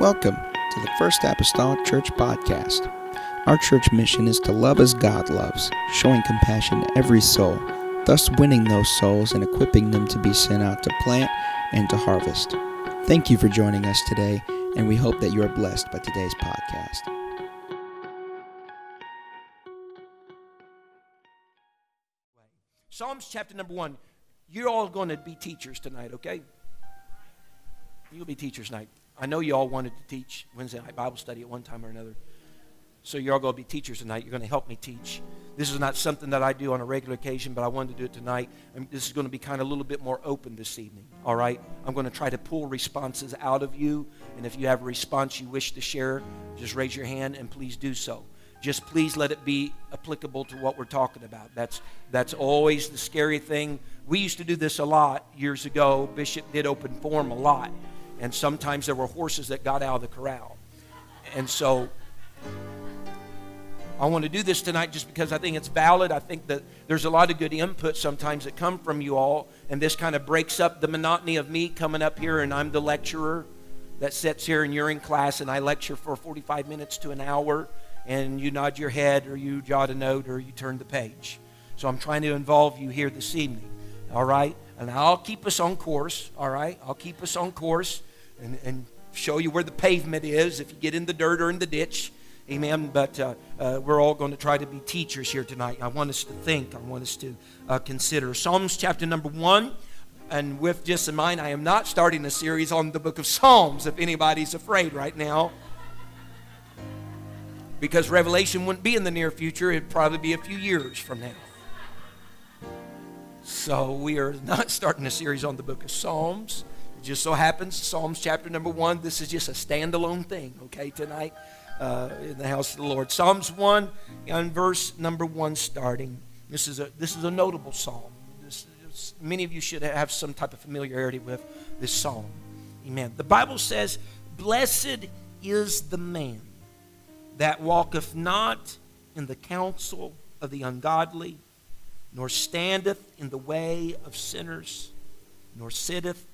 Welcome to the First Apostolic Church Podcast. Our church mission is to love as God loves, showing compassion to every soul, thus winning those souls and equipping them to be sent out to plant and to harvest. Thank you for joining us today, and we hope that you are blessed by today's podcast. Psalms chapter number 1. You're all going to be teachers tonight, okay? You'll be teachers tonight. I know you all wanted to teach Wednesday night Bible study at one time or another. So you're all going to be teachers tonight. You're going to help me teach. This is not something that I do on a regular occasion, but I wanted to do it tonight. And this is going to be kind of a little bit more open this evening, all right? I'm going to try to pull responses out of you. And if you have a response you wish to share, just raise your hand and please do so. Just please let it be applicable to what we're talking about. That's always the scary thing. We used to do this a lot years ago. Bishop did open forum a lot. And sometimes there were horses that got out of the corral. And so I want to do this tonight just because I think it's valid. I think that there's a lot of good input sometimes that come from you all. And this kind of breaks up the monotony of me coming up here and I'm the lecturer that sits here and you're in class and I lecture for 45 minutes to an hour. And you nod your head or you jot a note or you turn the page. So I'm trying to involve you here this evening, all right? And I'll keep us on course, all right? I'll keep us on course and show you where the pavement is if you get in the dirt or in the ditch, amen? But we're all going to try to be teachers here tonight. I want us to think. I want us to consider. Psalms chapter number 1. And with this in mind, I am not starting a series on the book of Psalms, if anybody's afraid right now. Because Revelation wouldn't be in the near future. It'd probably be a few years from now. So we are not starting a series on the book of Psalms. It just so happens, Psalms chapter number 1, this is just a standalone thing, okay, tonight in the house of the Lord. Psalms 1 and verse number 1 starting. This is a notable psalm. Many of you should have some type of familiarity with this psalm. Amen. The Bible says, "Blessed is the man that walketh not in the counsel of the ungodly, nor standeth in the way of sinners, nor sitteth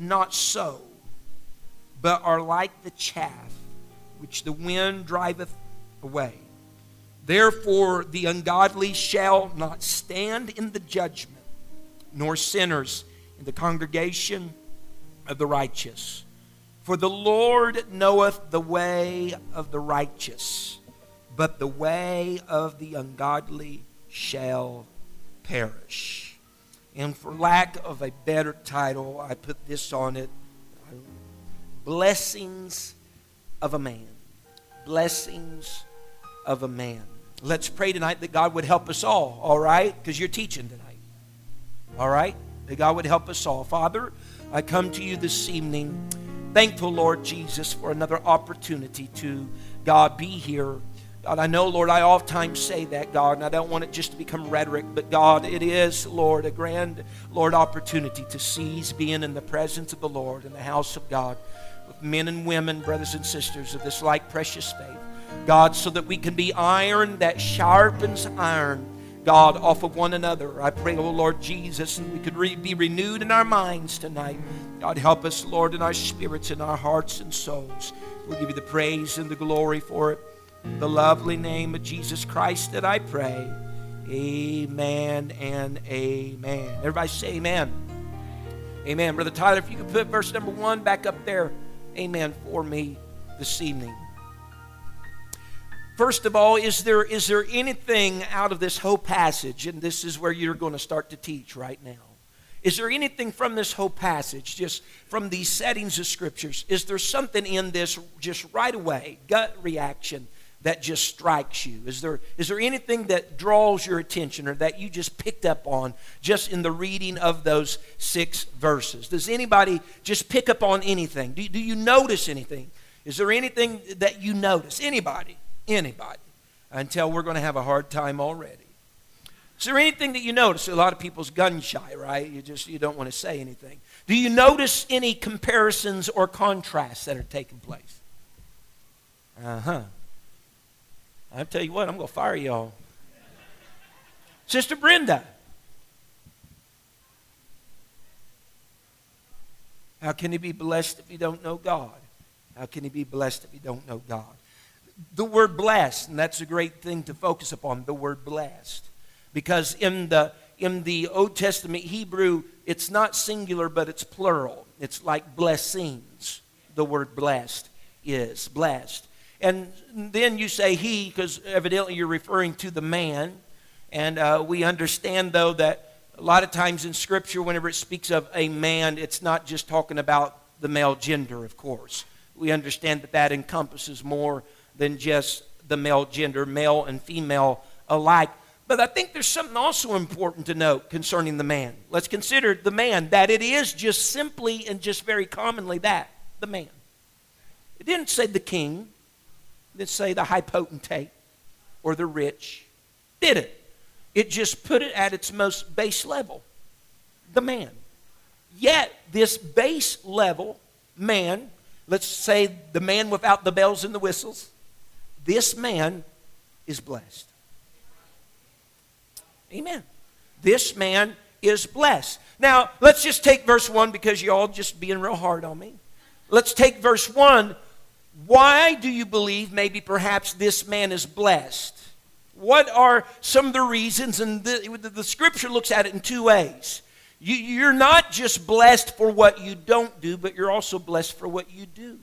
not so, but are like the chaff which the wind driveth away. Therefore the ungodly shall not stand in the judgment, nor sinners in the congregation of the righteous. For the Lord knoweth the way of the righteous, but the way of the ungodly shall perish." And for lack of a better title, I put this on it: Blessings of a Man. Blessings of a Man. Let's pray tonight that God would help us all right? Because you're teaching tonight, all right? That God would help us all. Father, I come to you this evening thankful, Lord Jesus, for another opportunity to, God, be here. God, I know, Lord, I oftentimes say that, God, and I don't want it just to become rhetoric, but God, it is, Lord, a grand, Lord, opportunity to seize being in the presence of the Lord, in the house of God, with men and women, brothers and sisters of this like precious faith, God, so that we can be iron that sharpens iron, God, off of one another. I pray, oh Lord Jesus, and we could be renewed in our minds tonight. God, help us, Lord, in our spirits, in our hearts and souls. We'll give you the praise and the glory for it. In the lovely name of Jesus Christ that I pray. Amen and amen. Everybody say amen. Amen. Brother Tyler, if you could put verse number 1 back up there. Amen for me this evening. First of all, is there anything out of this whole passage, and this is where you're going to start to teach right now. Is there anything from this whole passage, just from these settings of scriptures, is there something in this just right away, gut reaction, that just strikes you? Is there anything that draws your attention or that you just picked up on just in the reading of those 6 verses? Does anybody just pick up on anything? Do you notice anything? Is there anything that you notice? Anybody. Until we're going to have a hard time already. Is there anything that you notice? A lot of people's gun shy, right? You don't want to say anything. Do you notice any comparisons or contrasts that are taking place? I'll tell you what, I'm going to fire y'all. Sister Brenda. How can he be blessed if he don't know God? How can he be blessed if he don't know God? The word blessed, and that's a great thing to focus upon, the word blessed. Because in the Old Testament Hebrew, it's not singular, but it's plural. It's like blessings, the word blessed is, blessed. And then you say he, because evidently you're referring to the man. And we understand, though, that a lot of times in Scripture, whenever it speaks of a man, it's not just talking about the male gender, of course. We understand that that encompasses more than just the male gender, male and female alike. But I think there's something also important to note concerning the man. Let's consider the man, that it is just simply and just very commonly that, the man. It didn't say the king. It didn't say the high potentate or the rich. Did it? It just put it at its most base level, the man. Yet, this base level man, let's say the man without the bells and the whistles, this man is blessed. Amen. This man is blessed. Now, let's just take verse 1 because you're all just being real hard on me. Let's take verse 1. Why do you believe maybe perhaps this man is blessed? What are some of the reasons? And the Scripture looks at it in two ways. You're not just blessed for what you don't do, but you're also blessed for what you do.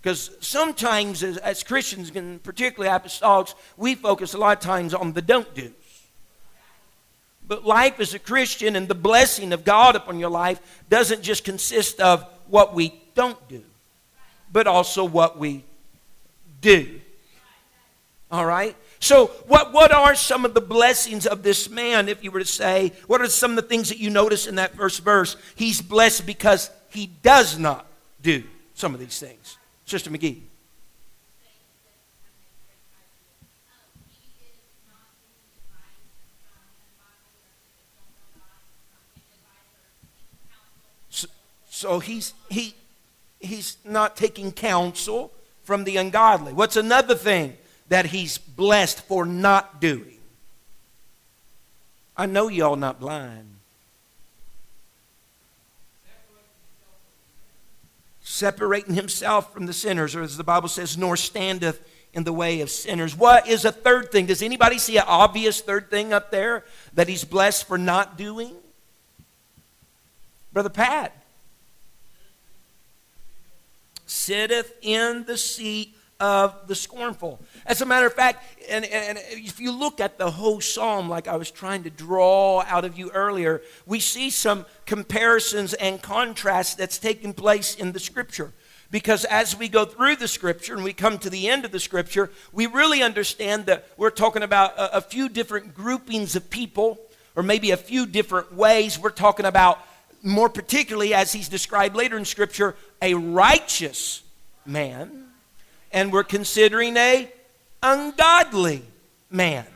Because sometimes as Christians, and particularly apostolics, we focus a lot of times on the don't do's. But life as a Christian and the blessing of God upon your life doesn't just consist of what we don't do, but also what we do. All right? So what are some of the blessings of this man, if you were to say? What are some of the things that you notice in that first verse? He's blessed because he does not do some of these things. Sister McGee. So he's not taking counsel from the ungodly. What's another thing that he's blessed for not doing? I know y'all not blind. Separating himself from the sinners, or as the Bible says, nor standeth in the way of sinners. What is a third thing? Does anybody see an obvious third thing up there that he's blessed for not doing? Brother Pat. Sitteth in the seat of the scornful. As a matter of fact, and if you look at the whole psalm, like I was trying to draw out of you earlier, we see some comparisons and contrasts that's taking place in the Scripture. Because as we go through the Scripture and we come to the end of the Scripture, we really understand that we're talking about a few different groupings of people, or maybe a few different ways. We're talking about, more particularly as he's described later in Scripture, a righteous man, and we're considering a ungodly man.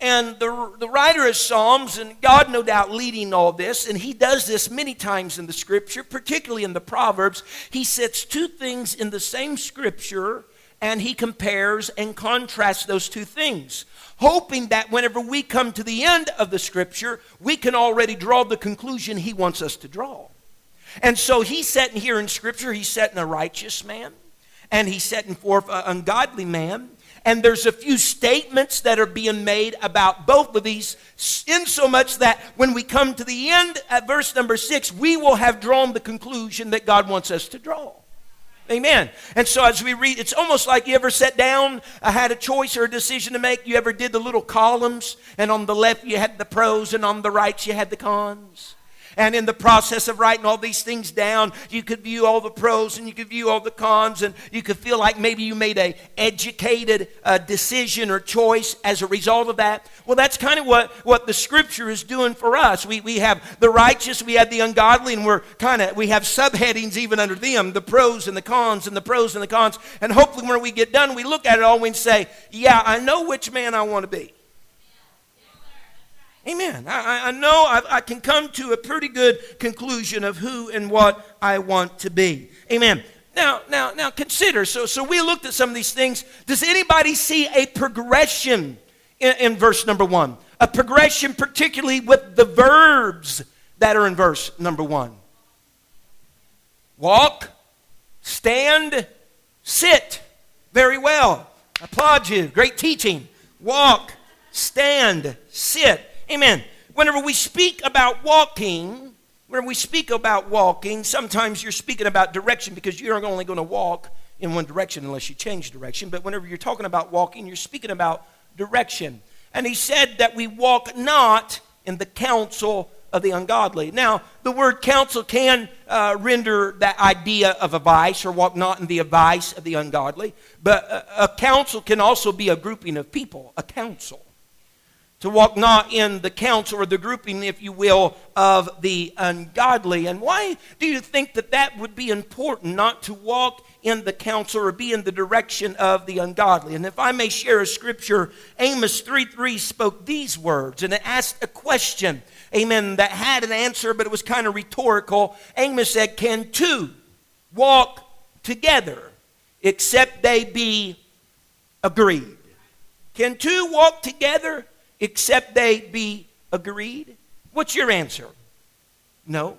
And the writer of Psalms, and God no doubt leading all this, and he does this many times in the Scripture, particularly in the Proverbs, he sets two things in the same Scripture, and he compares and contrasts those two things, hoping that whenever we come to the end of the Scripture, we can already draw the conclusion he wants us to draw. And so he's setting here in Scripture, he's setting a righteous man, and he's setting forth an ungodly man. And there's a few statements that are being made about both of these, insomuch that when we come to the end at verse number 6, we will have drawn the conclusion that God wants us to draw. Amen. And so as we read, it's almost like you ever sat down, had a choice or a decision to make. You ever did the little columns, and on the left you had the pros, and on the right you had the cons. And in the process of writing all these things down, you could view all the pros and you could view all the cons, and you could feel like maybe you made an educated decision or choice as a result of that. Well, that's kind of what the Scripture is doing for us. We have the righteous, we have the ungodly, and we have subheadings even under them, the pros and the cons and the pros and the cons. And hopefully when we get done, we look at it all and say, yeah, I know which man I want to be. Amen. I know I can come to a pretty good conclusion of who and what I want to be. Amen. Now consider. So we looked at some of these things. Does anybody see a progression in verse number 1? A progression particularly with the verbs that are in verse number 1. Walk, stand, sit. Very well. I applaud you. Great teaching. Walk, stand, sit. Amen. Whenever we speak about walking, sometimes you're speaking about direction because you're only going to walk in one direction unless you change direction. But whenever you're talking about walking, you're speaking about direction. And he said that we walk not in the counsel of the ungodly. Now, the word counsel can render that idea of advice, or walk not in the advice of the ungodly. But a counsel can also be a grouping of people, a counsel. To walk not in the counsel or the grouping, if you will, of the ungodly. And why do you think that would be important, not to walk in the counsel or be in the direction of the ungodly? And if I may share a scripture, Amos 3:3 spoke these words, and it asked a question, amen, that had an answer, but it was kind of rhetorical. Amos said, "Can two walk together except they be agreed?" Can two walk together except they be agreed? What's your answer? No.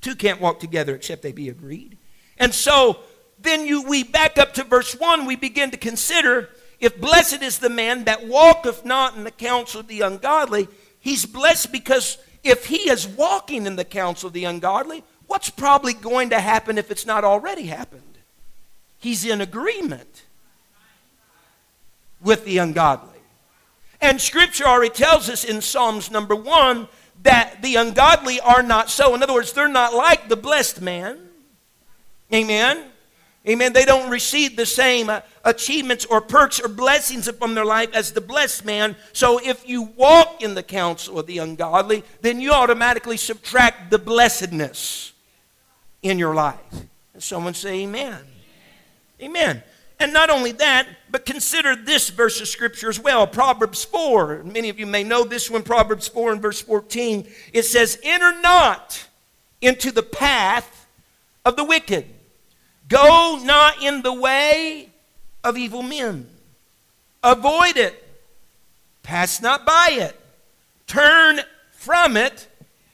Two can't walk together except they be agreed. And so then we back up to verse 1. We begin to consider, if blessed is the man that walketh not in the counsel of the ungodly, he's blessed, because if he is walking in the counsel of the ungodly, what's probably going to happen if it's not already happened? He's in agreement with the ungodly. And Scripture already tells us in Psalms number 1 that the ungodly are not so. In other words, they're not like the blessed man. Amen. Amen. They don't receive the same achievements or perks or blessings upon their life as the blessed man. So if you walk in the counsel of the ungodly, then you automatically subtract the blessedness in your life. And someone say amen. Amen. And not only that, but consider this verse of Scripture as well. Proverbs 4. Many of you may know this one. Proverbs 4 and verse 14. It says, "Enter not into the path of the wicked. Go not in the way of evil men. Avoid it. Pass not by it. Turn from it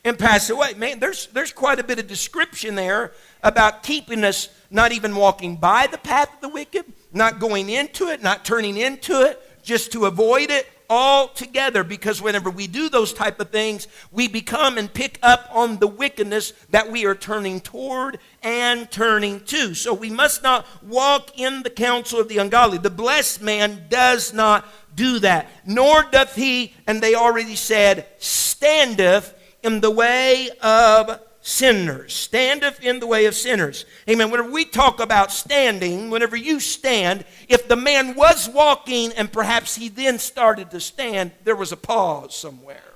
and pass away." Man, there's quite a bit of description there about keeping us not even walking by the path of the wicked, not going into it, not turning into it, just to avoid it altogether. Because whenever we do those type of things, we become and pick up on the wickedness that we are turning toward and turning to. So we must not walk in the counsel of the ungodly. The blessed man does not do that, nor doth he, and they already said, standeth in the way of sinners. Standeth in the way of sinners. Amen. Whenever we talk about standing, whenever you stand, if the man was walking and perhaps he then started to stand, there was a pause somewhere.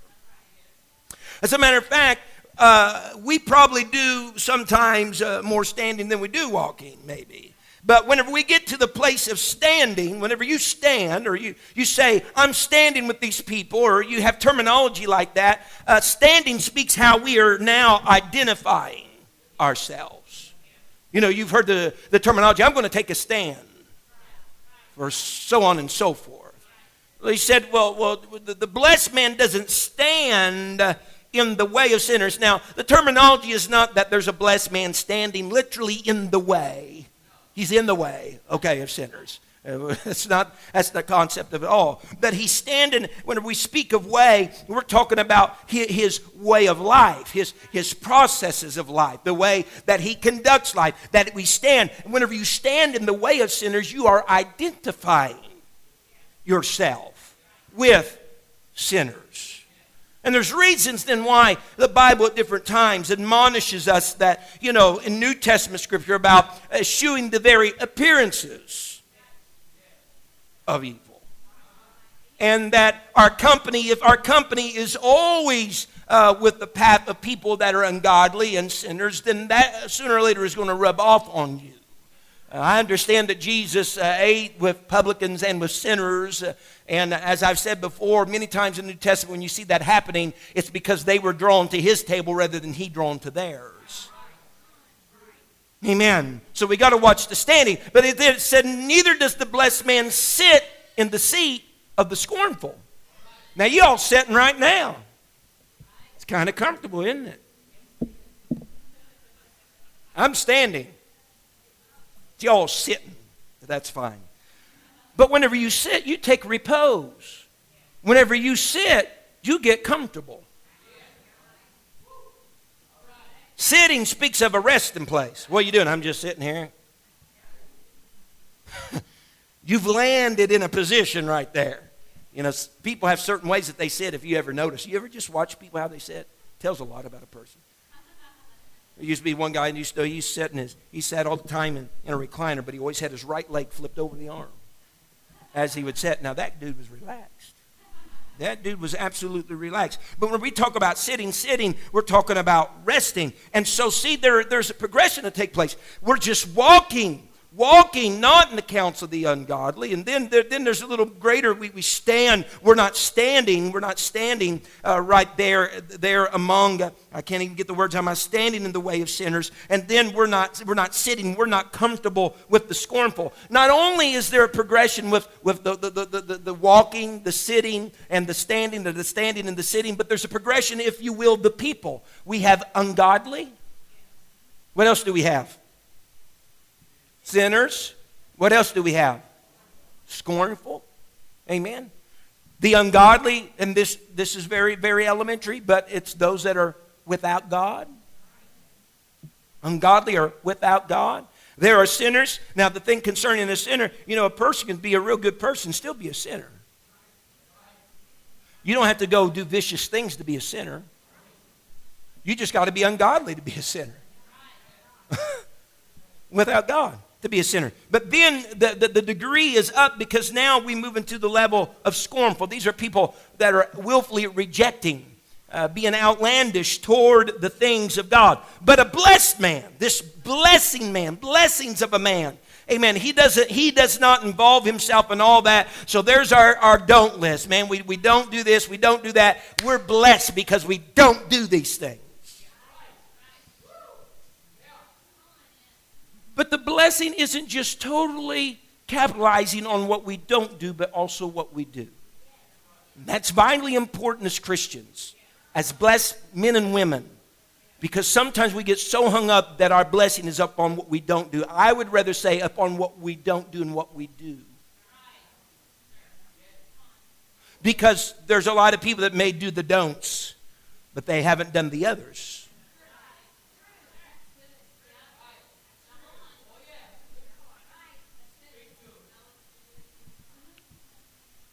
As a matter of fact, we probably do sometimes more standing than we do walking, maybe. But whenever we get to the place of standing, whenever you stand, or you say, "I'm standing with these people," or you have terminology like that, standing speaks how we are now identifying ourselves. You know, you've heard the terminology, "I'm going to take a stand," or so on and so forth. Well, he said, well, the blessed man doesn't stand in the way of sinners. Now, the terminology is not that there's a blessed man standing literally in the way. He's in the way, okay, of sinners. That's the concept of it all. But he's standing. When we speak of way, we're talking about his way of life, his processes of life, the way that he conducts life, that we stand. And whenever you stand in the way of sinners, you are identifying yourself with sinners. And there's reasons then why the Bible at different times admonishes us that, you know, in New Testament scripture about eschewing the very appearances of evil. And that our company, if our company is always with the path of people that are ungodly and sinners, then that sooner or later is going to rub off on you. I understand that Jesus ate with publicans and with sinners. And as I've said before, many times in the New Testament, when you see that happening, it's because they were drawn to his table rather than he drawn to theirs. Amen. So we got to watch the standing. But it said, neither does the blessed man sit in the seat of the scornful. Now, you all sitting right now. It's kind of comfortable, isn't it? I'm standing. It's y'all sitting. That's fine. But whenever you sit, you take repose. Whenever you sit, you get comfortable. Sitting speaks of a resting place. What are you doing? I'm just sitting here. You've landed in a position right there. You know, people have certain ways that they sit, if you ever notice. You ever just watch people how they sit? It tells a lot about a person. There used to be one guy, and he sat all the time in a recliner, but he always had his right leg flipped over the arm as he would sit. Now, that dude was relaxed. That dude was absolutely relaxed. But when we talk about sitting, we're talking about resting. And so, see, there's a progression to take place. We're just walking not in the counsel of the ungodly. And then there's a little greater, we stand. We're not standing right there among, I can't even get the words out, I'm standing in the way of sinners. And then we're not sitting, we're not comfortable with the scornful. Not only is there a progression with the walking, the sitting, and the standing and the sitting, but there's a progression, if you will, the people. We have ungodly. What else do we have? Sinners. What else do we have? Scornful. Amen. The ungodly, and this is very, very elementary, but it's those that are without God. Ungodly or without God. There are sinners. Now, the thing concerning a sinner, you know, a person can be a real good person and still be a sinner. You don't have to go do vicious things to be a sinner. You just got to be ungodly to be a sinner. Without God, to be a sinner. But then the degree is up, because now we move into the level of scornful. These are people that are willfully rejecting, being outlandish toward the things of God. But a blessed man, this blessing man, blessings of a man, amen, he does not involve himself in all that. So there's our don't list, man. We don't do this, we don't do that. We're blessed because we don't do these things. But the blessing isn't just totally capitalizing on what we don't do, but also what we do. And that's vitally important as Christians, as blessed men and women, because sometimes we get so hung up that our blessing is up on what we don't do. I would rather say up on what we don't do and what we do. Because there's a lot of people that may do the don'ts, but they haven't done the others.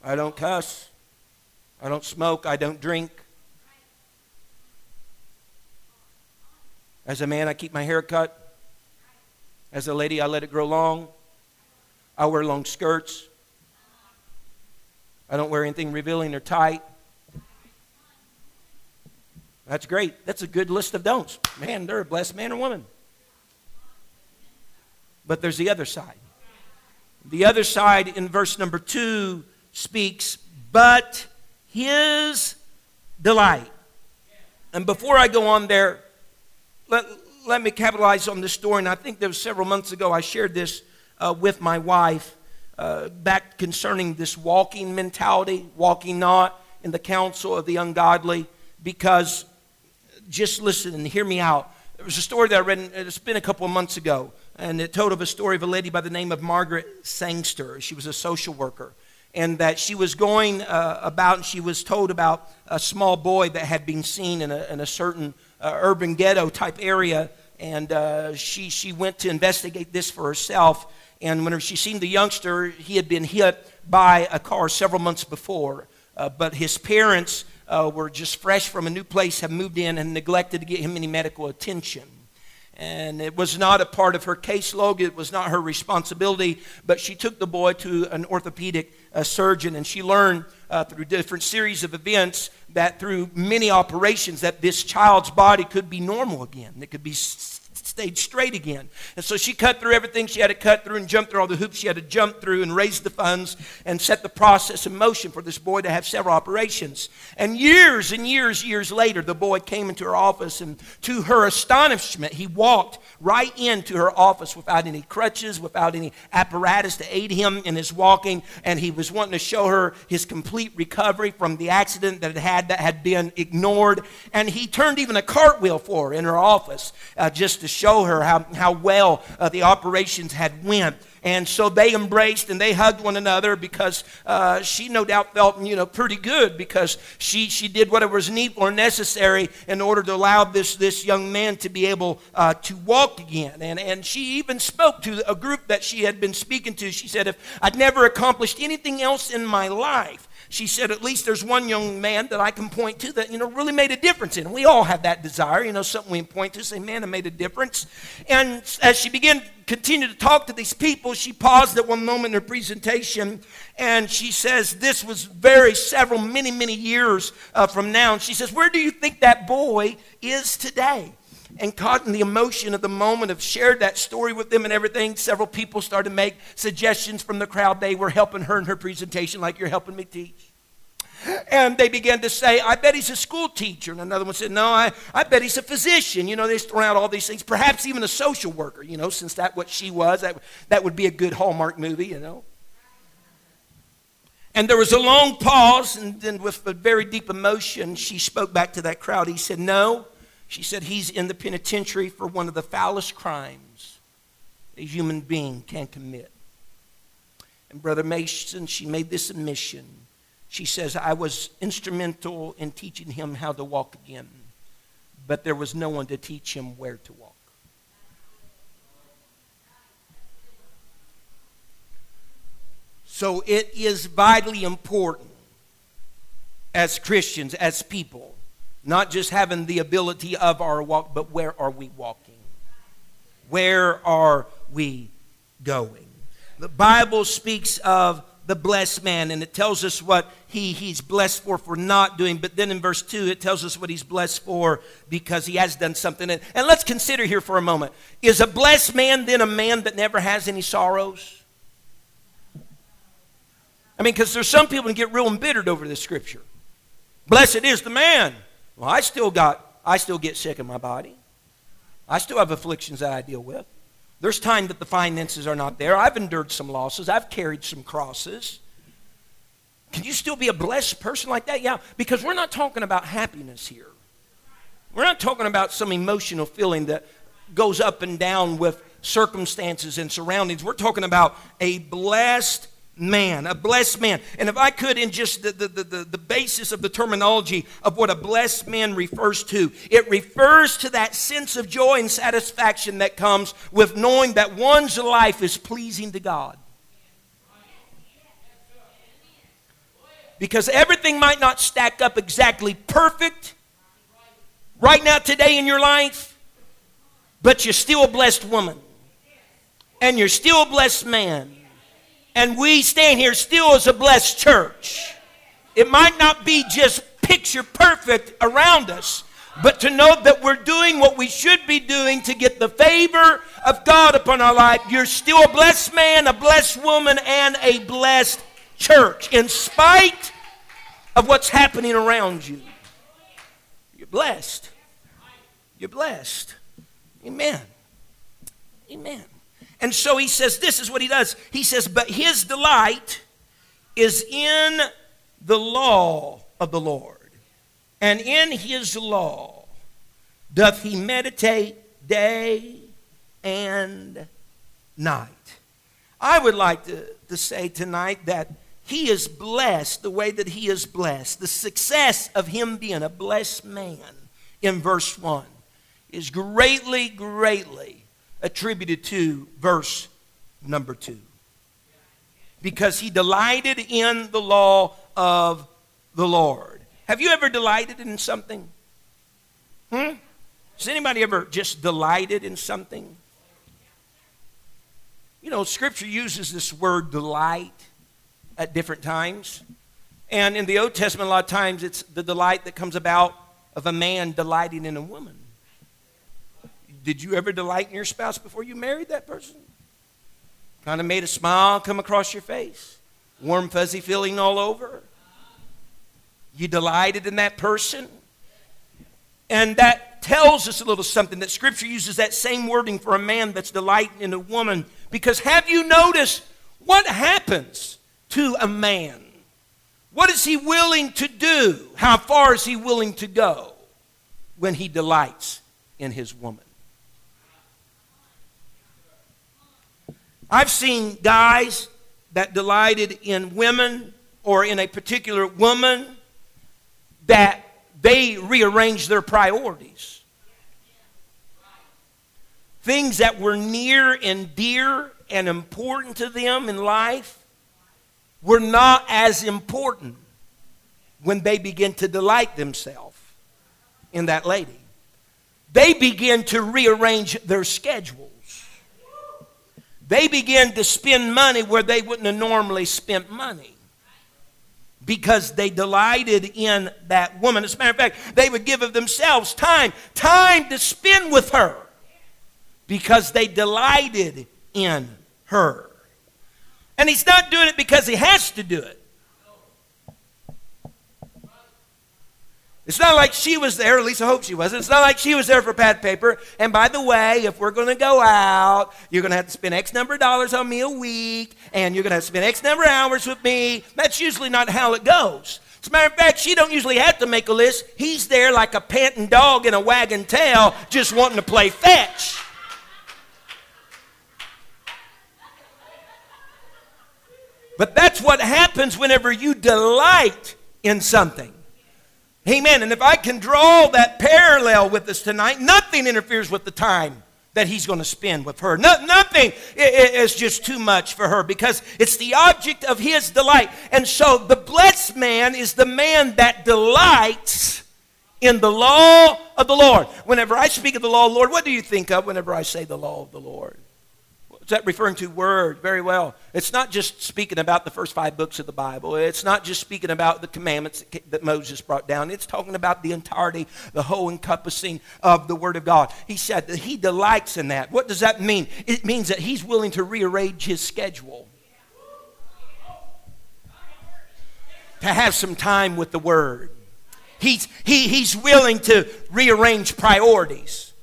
I don't cuss. I don't smoke. I don't drink. As a man, I keep my hair cut. As a lady, I let it grow long. I wear long skirts. I don't wear anything revealing or tight. That's great. That's a good list of don'ts. Man, they're a blessed man or woman. But there's the other side. The other side in verse number 2 speaks, but his delight. And before I go on there, let me capitalize on this story. And I think there was several months ago I shared this with my wife back concerning this walking mentality, walking not in the counsel of the ungodly. Because just listen and hear me out. There was a story that I read, and it's been a couple of months ago, and it told of a story of a lady by the name of Margaret Sangster. She was a social worker. And that she was going about, and she was told about a small boy that had been seen in a certain urban ghetto type area. And she went to investigate this for herself. And whenever she seen the youngster, he had been hit by a car several months before. But his parents were just fresh from a new place, had moved in, and neglected to get him any medical attention. And it was not a part of her caseload. It was not her responsibility. But she took the boy to an orthopedic surgeon, and she learned through different series of events that through many operations that this child's body could be normal again. It could be stayed straight again. And so she cut through everything she had to cut through and jumped through all the hoops she had to jump through and raised the funds and set the process in motion for this boy to have several operations. And years later, the boy came into her office, and to her astonishment, he walked right into her office without any crutches, without any apparatus to aid him in his walking, and he was wanting to show her his complete recovery from the accident that had been ignored. And he turned even a cartwheel for her in her office just to show her how well the operations had went. And so they embraced and they hugged one another, because she no doubt felt, pretty good, because she did whatever was needful or necessary in order to allow this young man to be able to walk again. And she even spoke to a group that she had been speaking to. She said, if I'd never accomplished anything else in my life, she said, at least there's one young man that I can point to that, really made a difference in. We all have that desire, something we can point to, say, man, I made a difference. And as she continued to talk to these people, she paused at one moment in her presentation, and she says, this was many years from now. And she says, where do you think that boy is today? And caught in the emotion of the moment, of shared that story with them and everything, several people started to make suggestions from the crowd. They were helping her in her presentation, like you're helping me teach. And they began to say, I bet he's a school teacher. And another one said, no, I bet he's a physician. They throw out all these things, perhaps even a social worker, since that's what she was. That would be a good Hallmark movie, And there was a long pause, and then with a very deep emotion, she spoke back to that crowd. He said, no. She said, he's in the penitentiary for one of the foulest crimes a human being can commit. And Brother Mason, she made this admission. She says, I was instrumental in teaching him how to walk again, but there was no one to teach him where to walk. So it is vitally important as Christians, as people, not just having the ability of our walk, but where are we walking? Where are we going? The Bible speaks of the blessed man, and it tells us what he's blessed for not doing. But then in verse 2, it tells us what he's blessed for because he has done something. And let's consider here for a moment. Is a blessed man then a man that never has any sorrows? Because there's some people who get real embittered over this scripture. Blessed is the man. Well, I still get sick in my body. I still have afflictions that I deal with. There's time that the finances are not there. I've endured some losses. I've carried some crosses. Can you still be a blessed person like that? Yeah, because we're not talking about happiness here. We're not talking about some emotional feeling that goes up and down with circumstances and surroundings. We're talking about a blessed man, a blessed man. And if I could, in just the basis of the terminology of what a blessed man refers to, it refers to that sense of joy and satisfaction that comes with knowing that one's life is pleasing to God. Because everything might not stack up exactly perfect right now today in your life, but you're still a blessed woman, and you're still a blessed man. And we stand here still as a blessed church. It might not be just picture perfect around us, but to know that we're doing what we should be doing to get the favor of God upon our life. You're still a blessed man, a blessed woman, and a blessed church. In spite of what's happening around you, you're blessed. You're blessed. Amen. Amen. And so he says, this is what he does. He says, but his delight is in the law of the Lord, and in his law doth he meditate day and night. I would like to say tonight that he is blessed the way that he is blessed. The success of him being a blessed man in verse 1 is greatly attributed to verse number 2, because he delighted in the law of the Lord. Have you ever delighted in something? Has anybody ever just delighted in something? You know, Scripture uses this word delight at different times. And in the Old Testament, a lot of times it's the delight that comes about of a man delighting in a woman. Did you ever delight in your spouse before you married that person? Kind of made a smile come across your face. Warm, fuzzy feeling all over. You delighted in that person. And that tells us a little something, that Scripture uses that same wording for a man that's delighting in a woman. Because have you noticed what happens to a man? What is he willing to do? How far is he willing to go when he delights in his woman? I've seen guys that delighted in women or in a particular woman that they rearranged their priorities. Things that were near and dear and important to them in life were not as important when they begin to delight themselves in that lady. They begin to rearrange their schedules. They begin to spend money where they wouldn't have normally spent money because they delighted in that woman. As a matter of fact, they would give of themselves time to spend with her because they delighted in her. And he's not doing it because he has to do it. It's not like she was there, at least I hope she wasn't. It's not like she was there for pad paper. And by the way, if we're going to go out, you're going to have to spend X number of dollars on me a week. And you're going to have to spend X number of hours with me. That's usually not how it goes. As a matter of fact, she don't usually have to make a list. He's there like a panting dog in a wagging tail just wanting to play fetch. But that's what happens whenever you delight in something. Amen. And if I can draw that parallel with us tonight, nothing interferes with the time that he's going to spend with her. Nothing is just too much for her because it's the object of his delight. And so the blessed man is the man that delights in the law of the Lord. Whenever I speak of the law of the Lord, what do you think of whenever I say the law of the Lord? That referring to word? Very well. It's not just speaking about the first 5 books of the Bible. It's not just speaking about the commandments that Moses brought down. It's talking about the entirety, the whole encompassing of the Word of God. He said that he delights in that. What does that mean? It means that he's willing to rearrange his schedule to have some time with the Word. He's willing to rearrange priorities.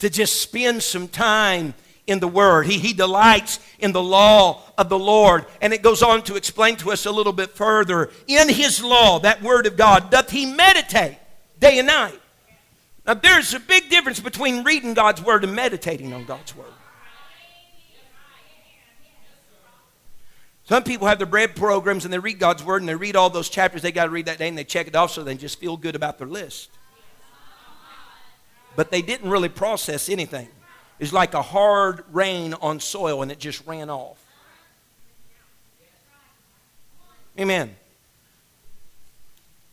To just spend some time in the Word. He delights in the law of the Lord. And it goes on to explain to us a little bit further. In his law, that Word of God, doth he meditate day and night. Now there's a big difference between reading God's Word and meditating on God's Word. Some people have their bread programs and they read God's Word and they read all those chapters they got to read that day and they check it off so they just feel good about their list. But they didn't really process anything. It's like a hard rain on soil and it just ran off. Amen.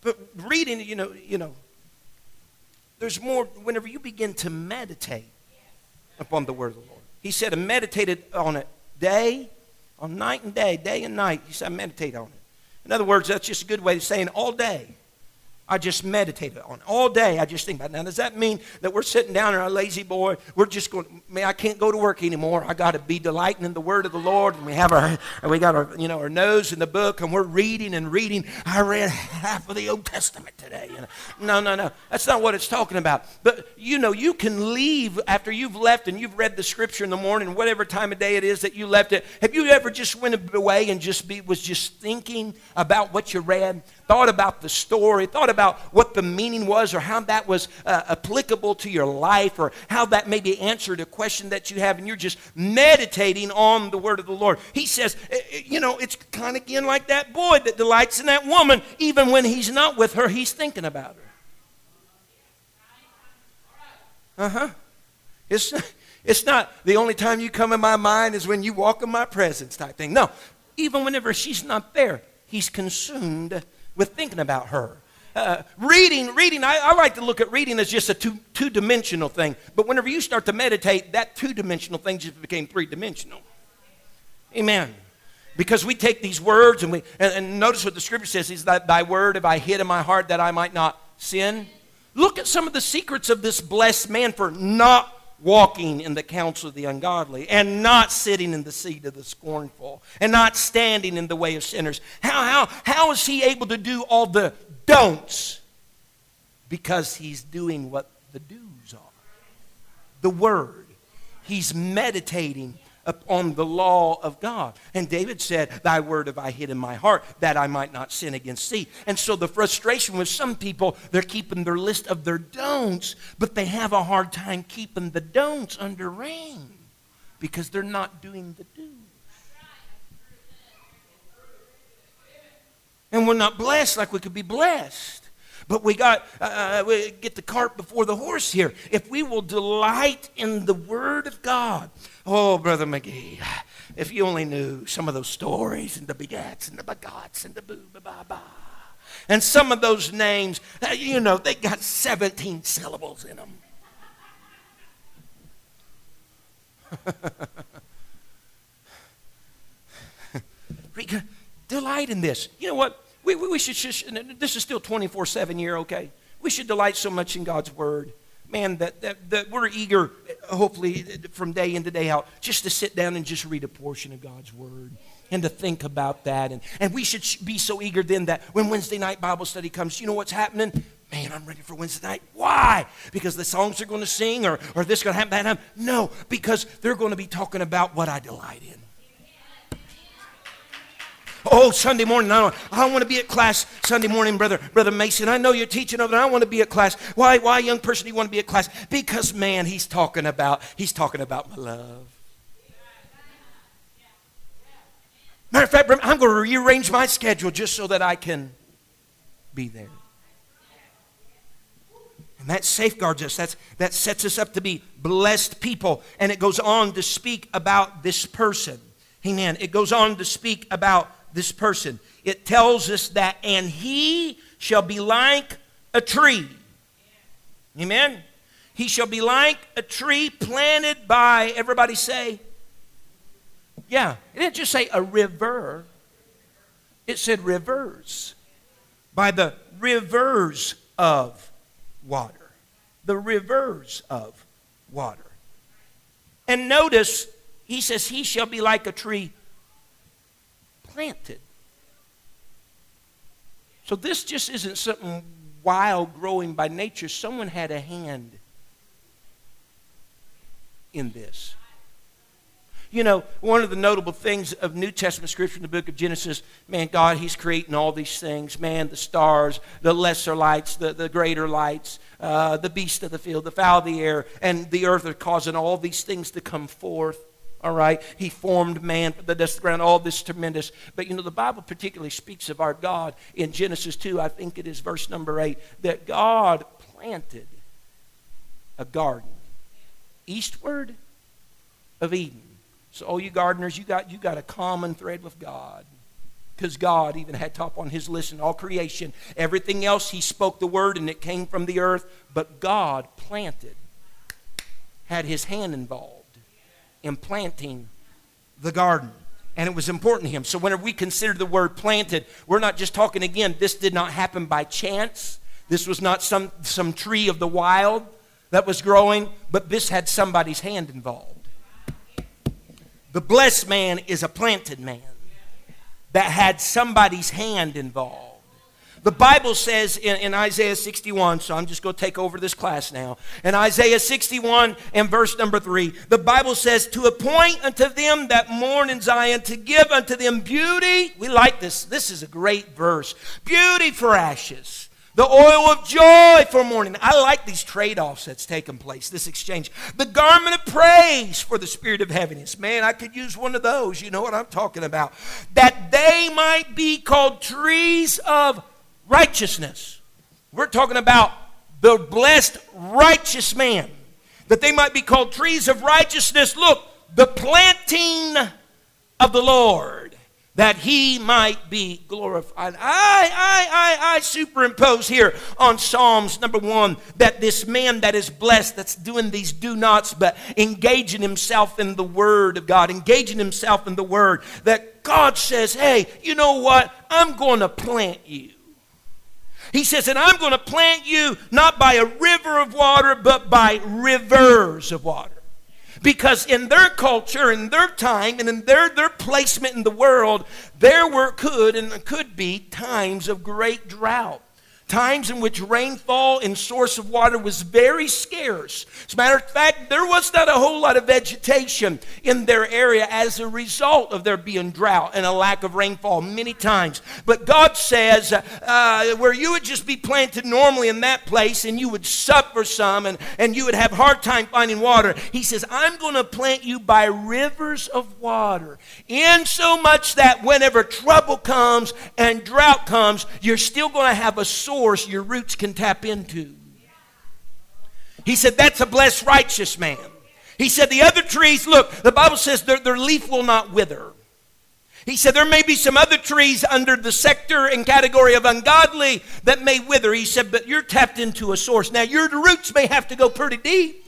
But reading, you know, there's more whenever you begin to meditate upon the Word of the Lord. He said, I meditated on it day and night. He said, I meditate on it. In other words, that's just a good way of saying all day. I just meditated on it. All day I just think about it. Now, does that mean that we're sitting down and our lazy boy, we're just going, man, I can't go to work anymore. I got to be delighting in the Word of the Lord. And we got our, you know, our nose in the book and we're reading and reading. I read half of the Old Testament today. You know? No. That's not what it's talking about. But, you know, you can leave after you've left and you've read the Scripture in the morning, whatever time of day it is that you left it. Have you ever just went away and was just thinking about what you read? Thought about the story, thought about what the meaning was or how that was applicable to your life or how that maybe answered a question that you have and you're just meditating on the Word of the Lord. He says, you know, it's kind of again like that boy that delights in that woman. Even when he's not with her, he's thinking about her. Uh-huh. It's not the only time you come in my mind is when you walk in my presence type thing. No, even whenever she's not there, he's consumed with thinking about her. Reading, I like to look at reading as just a two-dimensional thing. But whenever you start to meditate, that two-dimensional thing just became three-dimensional. Amen. Because we take these words and notice what the scripture says is that thy word have I hid in my heart that I might not sin. Look at some of the secrets of this blessed man for not walking in the counsel of the ungodly and not sitting in the seat of the scornful and not standing in the way of sinners. How is he able to do all the don'ts? Because he's doing what the do's are. The word. He's meditating upon the law of God. And David said, thy word have I hid in my heart, that I might not sin against thee. And so the frustration with some people, they're keeping their list of their don'ts, but they have a hard time keeping the don'ts under rein because they're not doing the do's. And we're not blessed like we could be blessed. But we get the cart before the horse here. If we will delight in the Word of God. Oh, Brother McGee, if you only knew some of those stories and the begats and the bagots and the boo-ba-ba-ba. And some of those names, you know, they got 17 syllables in them. Delight in this. You know what? We should just, this is still 24/7 year, okay? We should delight so much in God's word, man, that we're eager, hopefully, from day in to day out, just to sit down and just read a portion of God's word and to think about that. And we should be so eager then that when Wednesday night Bible study comes, you know what's happening? Man, I'm ready for Wednesday night. Why? Because the songs they're going to sing or this going to happen, that happen? No, because they're going to be talking about what I delight in. Oh, Sunday morning, I want to be at class Sunday morning, Brother Mason. I know you're teaching over there. I want to be at class. Why, young person, do you want to be at class? Because, man, he's talking about my love. Matter of fact, I'm going to rearrange my schedule just so that I can be there. And that safeguards us. That sets us up to be blessed people. And it goes on to speak about this person. Amen. It goes on to speak about this person. It tells us that, and he shall be like a tree. Amen. He shall be like a tree planted by, everybody say, yeah. It didn't just say a river. It said rivers. By the rivers of water. The rivers of water. And notice, he says, he shall be like a tree planted. So this just isn't something wild growing by nature. Someone had a hand in this. You know, one of the notable things of New Testament scripture in the book of Genesis, man, God, he's creating all these things. Man, the stars, the lesser lights, the greater lights, the beast of the field, the fowl of the air, and the earth are causing all these things to come forth. All right, he formed man from the dust of the ground, all this tremendous. But you know, the Bible particularly speaks of our God in Genesis 2, I think it is verse number 8, that God planted a garden eastward of Eden. So all you gardeners, you got a common thread with God. Because God even had top on his list in all creation. Everything else, he spoke the word and it came from the earth. But God planted, had his hand involved in planting the garden. And it was important to him. So whenever we consider the word planted, we're not just talking again, this did not happen by chance. This was not some tree of the wild that was growing, but this had somebody's hand involved. The blessed man is a planted man that had somebody's hand involved. The Bible says in Isaiah 61, so I'm just going to take over this class now. In Isaiah 61 and verse number 3, the Bible says, to appoint unto them that mourn in Zion, to give unto them beauty. We like this. This is a great verse. Beauty for ashes. The oil of joy for mourning. I like these trade-offs that's taken place, this exchange. The garment of praise for the spirit of heaviness. Man, I could use one of those. You know what I'm talking about. That they might be called trees of righteousness. We're talking about the blessed righteous man. That they might be called trees of righteousness. Look, the planting of the Lord. that he might be glorified. I superimpose here on Psalms number 1 that this man that is blessed, that's doing these do-nots, but engaging himself in the Word of God, engaging himself in the Word, that God says, hey, you know what? I'm going to plant you. He says, and I'm going to plant you not by a river of water, but by rivers of water. Because in their culture, in their time, and in their placement in the world, there were could be times of great drought. Times in which rainfall and source of water was very scarce. As a matter of fact, there was not a whole lot of vegetation in their area as a result of there being drought and a lack of rainfall many times. But God says, where you would just be planted normally in that place and you would suffer some and you would have a hard time finding water, he says, I'm going to plant you by rivers of water. Insomuch that whenever trouble comes and drought comes, you're still going to have a source your roots can tap into. He said, that's a blessed righteous man. He said, the other trees, look, the Bible says their leaf will not wither. He said, there may be some other trees under the sector and category of ungodly that may wither. He said, but you're tapped into a source. Now, your roots may have to go pretty deep,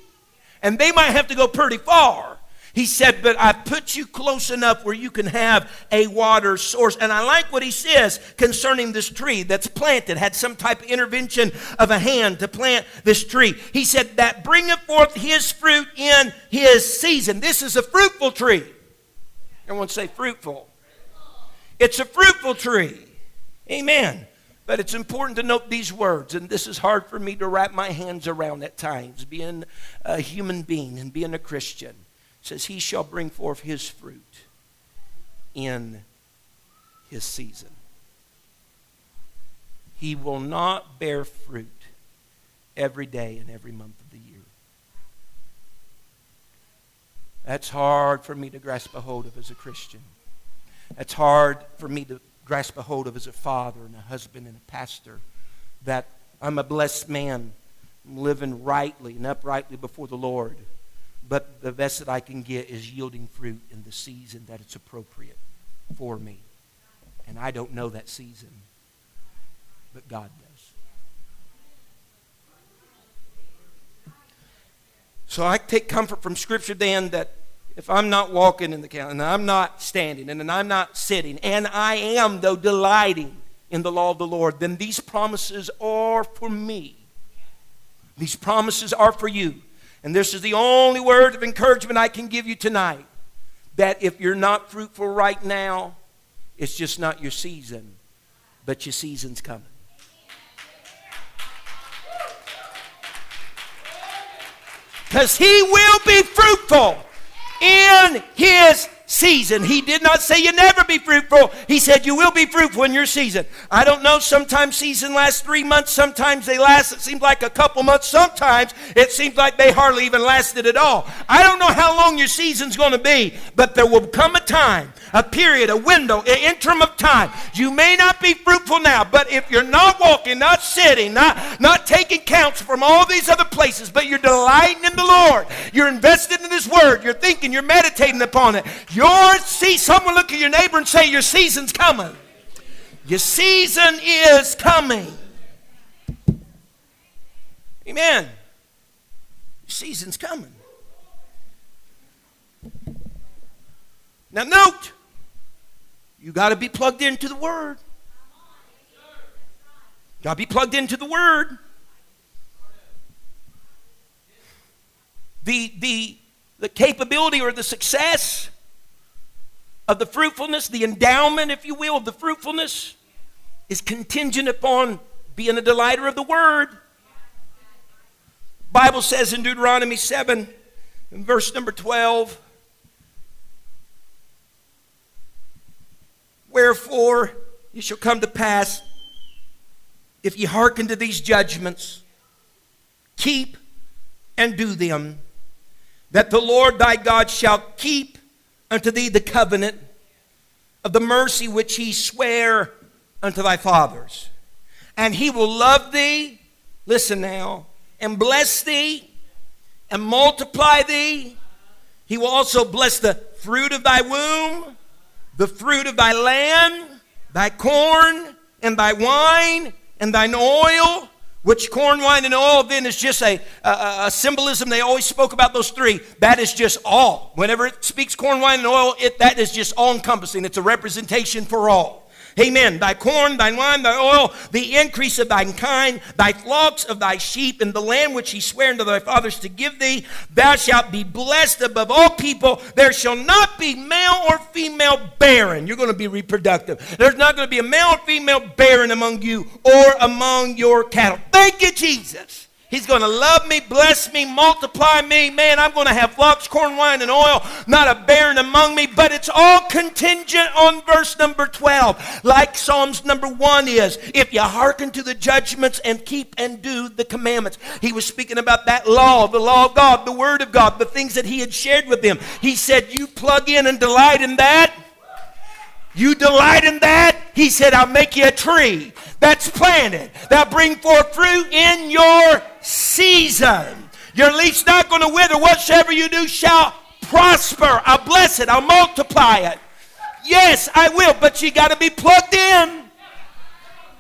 and they might have to go pretty far. He said, but I put you close enough where you can have a water source. And I like what he says concerning this tree that's planted, had some type of intervention of a hand to plant this tree. He said, that bringeth forth his fruit in his season. This is a fruitful tree. Everyone say fruitful. It's a fruitful tree. Amen. But it's important to note these words, and this is hard for me to wrap my hands around at times, being a human being and being a Christian. Says he shall bring forth his fruit in his season. He will not bear fruit every day and every month of the year. That's hard for me to grasp a hold of as a Christian. That's hard for me to grasp a hold of as a father and a husband and a pastor. That I'm a blessed man. I'm living rightly and uprightly before the Lord. But the best that I can get is yielding fruit in the season that it's appropriate for me. And I don't know that season, but God does. So I take comfort from Scripture then that if I'm not walking in the count, and I'm not standing, and I'm not sitting, and I am, though, delighting in the law of the Lord, then these promises are for me. These promises are for you. And this is the only word of encouragement I can give you tonight. That if you're not fruitful right now, it's just not your season. But your season's coming. Because he will be fruitful in his season. He did not say you never be fruitful. He said you will be fruitful in your season. I don't know, sometimes season lasts 3 months, sometimes they last, it seems like a couple months, sometimes it seems like they hardly even lasted at all. I don't know how long your season's going to be, but there will come a time, a period, a window, an interim of time. You may not be fruitful now, but if you're not walking, not sitting, not taking counts from all these other places, but you're delighting in the Lord, you're invested in His Word, you're thinking, you're meditating upon it, someone look at your neighbor and say, your season's coming. Your season is coming. Amen. Your season's coming. Now note, you got to be plugged into the Word. Got to be plugged into the Word. The capability or the success of the fruitfulness, the endowment, if you will, of the fruitfulness is contingent upon being a delighter of the Word. The Bible says in Deuteronomy 7, in verse number 12, wherefore it shall come to pass, if ye hearken to these judgments, keep and do them, that the Lord thy God shall keep unto thee the covenant of the mercy which he sware unto thy fathers. And he will love thee, listen now, and bless thee, and multiply thee. He will also bless the fruit of thy womb, the fruit of thy land, thy corn, and thy wine, and thine oil, which corn, wine, and oil then is just a symbolism. They always spoke about those three. That is just all. Whenever it speaks corn, wine, and oil, that is just all-encompassing. It's a representation for all. Amen. Thy corn, thine wine, thy oil, the increase of thine kind, thy flocks of thy sheep, and the land which he sware unto thy fathers to give thee. Thou shalt be blessed above all people. There shall not be male or female barren. You're going to be reproductive. There's not going to be a male or female barren among you or among your cattle. Thank you, Jesus. He's going to love me, bless me, multiply me. Man, I'm going to have flocks, corn, wine, and oil, not a barren among me. But it's all contingent on verse number 12, like Psalms number 1 is. If you hearken to the judgments and keep and do the commandments. He was speaking about that law, the law of God, the word of God, the things that he had shared with them. He said, you plug in and delight in that. You delight in that. He said, I'll make you a tree that's planted, that'll bring forth fruit in your season. Your leaf's not going to wither. Whatsoever you do shall prosper. I'll bless it. I'll multiply it. Yes, I will. But you got to be plugged in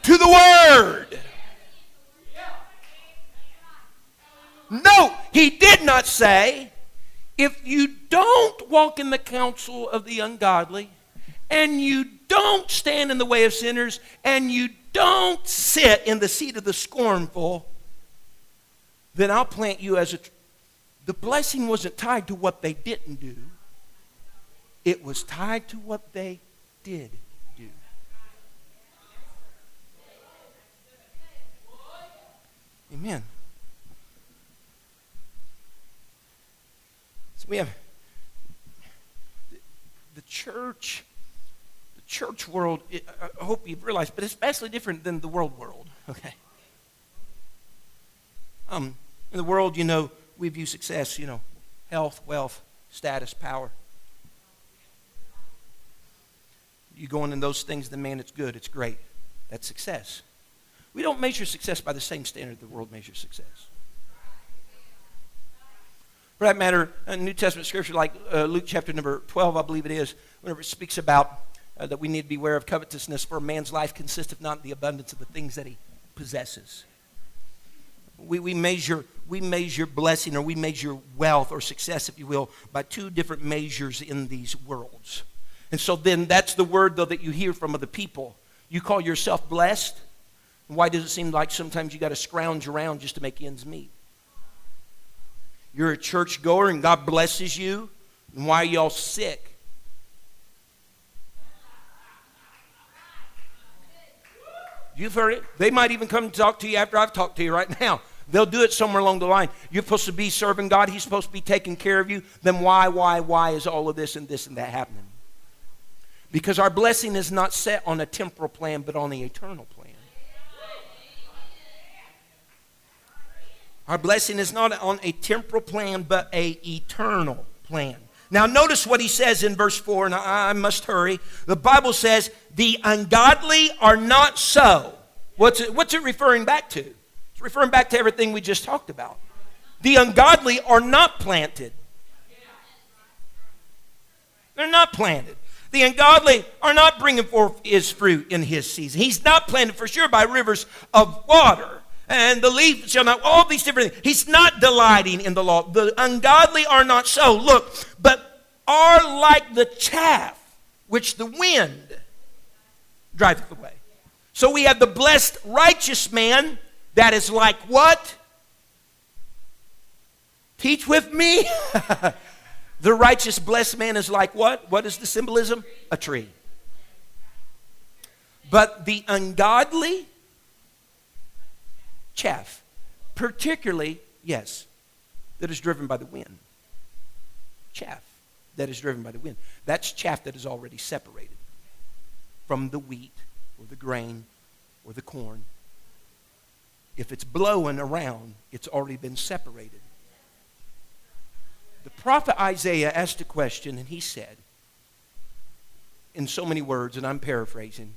to the word. No, he did not say, if you don't walk in the counsel of the ungodly, and you don't stand in the way of sinners, and you don't sit in the seat of the scornful, then I'll plant you as a tree. The blessing wasn't tied to what they didn't do. It was tied to what they did do. Amen. So we have the church. Church world, I hope you've realized, but it's vastly different than the world, okay? In the world, you know, we view success, you know, health, wealth, status, power. You go into those things, then man, it's good, it's great. That's success. We don't measure success by the same standard the world measures success. For that matter, in New Testament scripture, like Luke chapter number 12, I believe it is, whenever it speaks about that we need to beware of covetousness, for a man's life consisteth not in the abundance of the things that he possesses. We measure blessing, or we measure wealth or success, if you will, by two different measures in these worlds. And so then that's the word, though, that you hear from other people. You call yourself blessed. Why does it seem like sometimes you got to scrounge around just to make ends meet? You're a churchgoer and God blesses you. And why are y'all sick? You've heard it. They might even come and talk to you after I've talked to you right now. They'll do it somewhere along the line. You're supposed to be serving God. He's supposed to be taking care of you. Then why is all of this and this and that happening? Because our blessing is not set on a temporal plan, but on the eternal plan. Our blessing is not on a temporal plan, but an eternal plan. Now notice what he says in verse 4, and I must hurry. The Bible says, the ungodly are not so. What's it referring back to? It's referring back to everything we just talked about. The ungodly are not planted. They're not planted. The ungodly are not bringing forth his fruit in his season. He's not planted for sure by rivers of water. And the leaf shall not, all these different things. He's not delighting in the law. The ungodly are not so. Look, but are like the chaff which the wind driveth away. So we have the blessed righteous man that is like what? Teach with me. The righteous blessed man is like what? What is the symbolism? A tree. But the ungodly, chaff, particularly, yes, that is driven by the wind. Chaff that is driven by the wind. That's chaff that is already separated from the wheat or the grain or the corn. If it's blowing around, it's already been separated. The prophet Isaiah asked a question, and he said, in so many words, and I'm paraphrasing,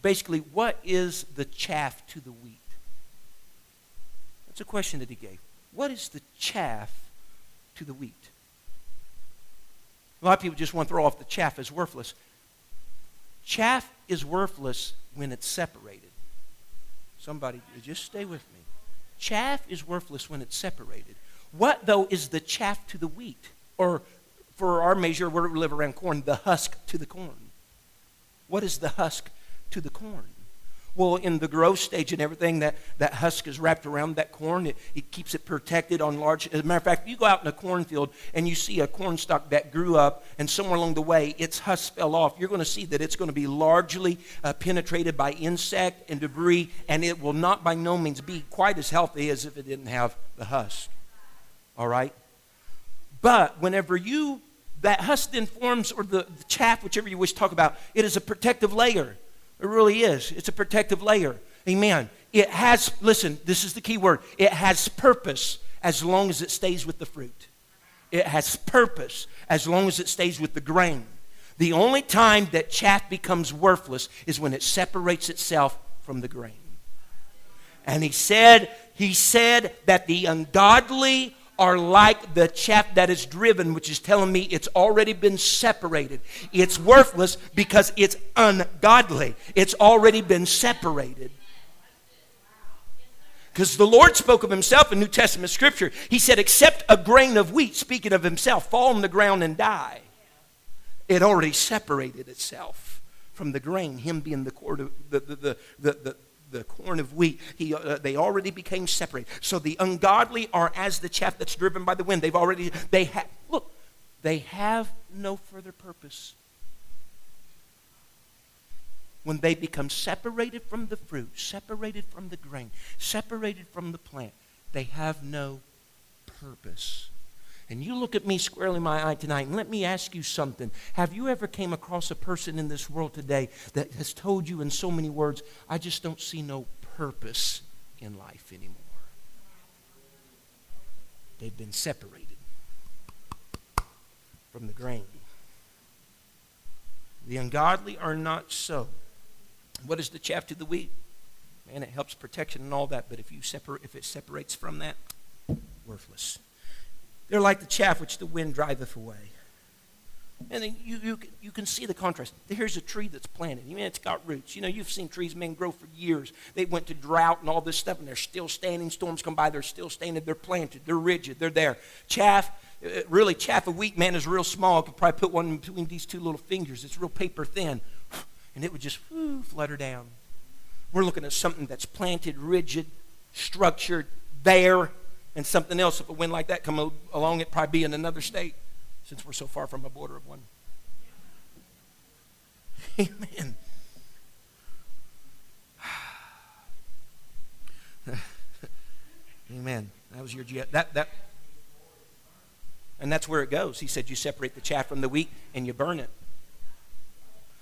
basically, what is the chaff to the wheat? It's a question that he gave. What is the chaff to the wheat? A lot of people just want to throw off the chaff as worthless. Chaff is worthless when it's separated. Somebody, just stay with me. Chaff is worthless when it's separated. What, though, is the chaff to the wheat? Or, for our measure, where we live around corn, the husk to the corn. What is the husk to the corn? Well, in the growth stage and everything, that husk is wrapped around that corn. It keeps it protected on large. As a matter of fact, you go out in a cornfield and you see a cornstalk that grew up, and somewhere along the way, its husk fell off. You're going to see that it's going to be largely penetrated by insect and debris, and it will not by no means be quite as healthy as if it didn't have the husk. All right? But whenever that husk then forms, or the chaff, whichever you wish to talk about, it is a protective layer. It really is. It's a protective layer. Amen. It has, listen, this is the key word. It has purpose as long as it stays with the fruit. It has purpose as long as it stays with the grain. The only time that chaff becomes worthless is when it separates itself from the grain. And he said that the ungodly are like the chaff that is driven, which is telling me it's already been separated. It's worthless because it's ungodly. It's already been separated. Because the Lord spoke of himself in New Testament Scripture. He said, except a grain of wheat, speaking of himself, fall on the ground and die. It already separated itself from the grain, him being the core of the corn of wheat. They already became separate. So the ungodly are as the chaff that's driven by the wind. They have no further purpose. When they become separated from the fruit, separated from the grain, separated from the plant, they have no purpose. And you look at me squarely in my eye tonight, and let me ask you something. Have you ever came across a person in this world today that has told you in so many words, I just don't see no purpose in life anymore? They've been separated from the grain. The ungodly are not so. What is the chaff to the wheat? Man, it helps protection and all that, but if it separates from that, worthless. They're like the chaff which the wind driveth away. And then you can see the contrast. Here's a tree that's planted. I mean, it's got roots. You know, you've seen trees, man, grow for years. They went to drought and all this stuff, and they're still standing. Storms come by, they're still standing. They're planted. They're rigid. They're there. Chaff, really, chaff of wheat, man, is real small. I could probably put one between these two little fingers. It's real paper thin. And it would just flutter down. We're looking at something that's planted, rigid, structured, there. And something else, if a wind like that come along, it'd probably be in another state, since we're so far from a border of one. Amen. Amen. That was your that. And that's where it goes. He said you separate the chaff from the wheat and you burn it.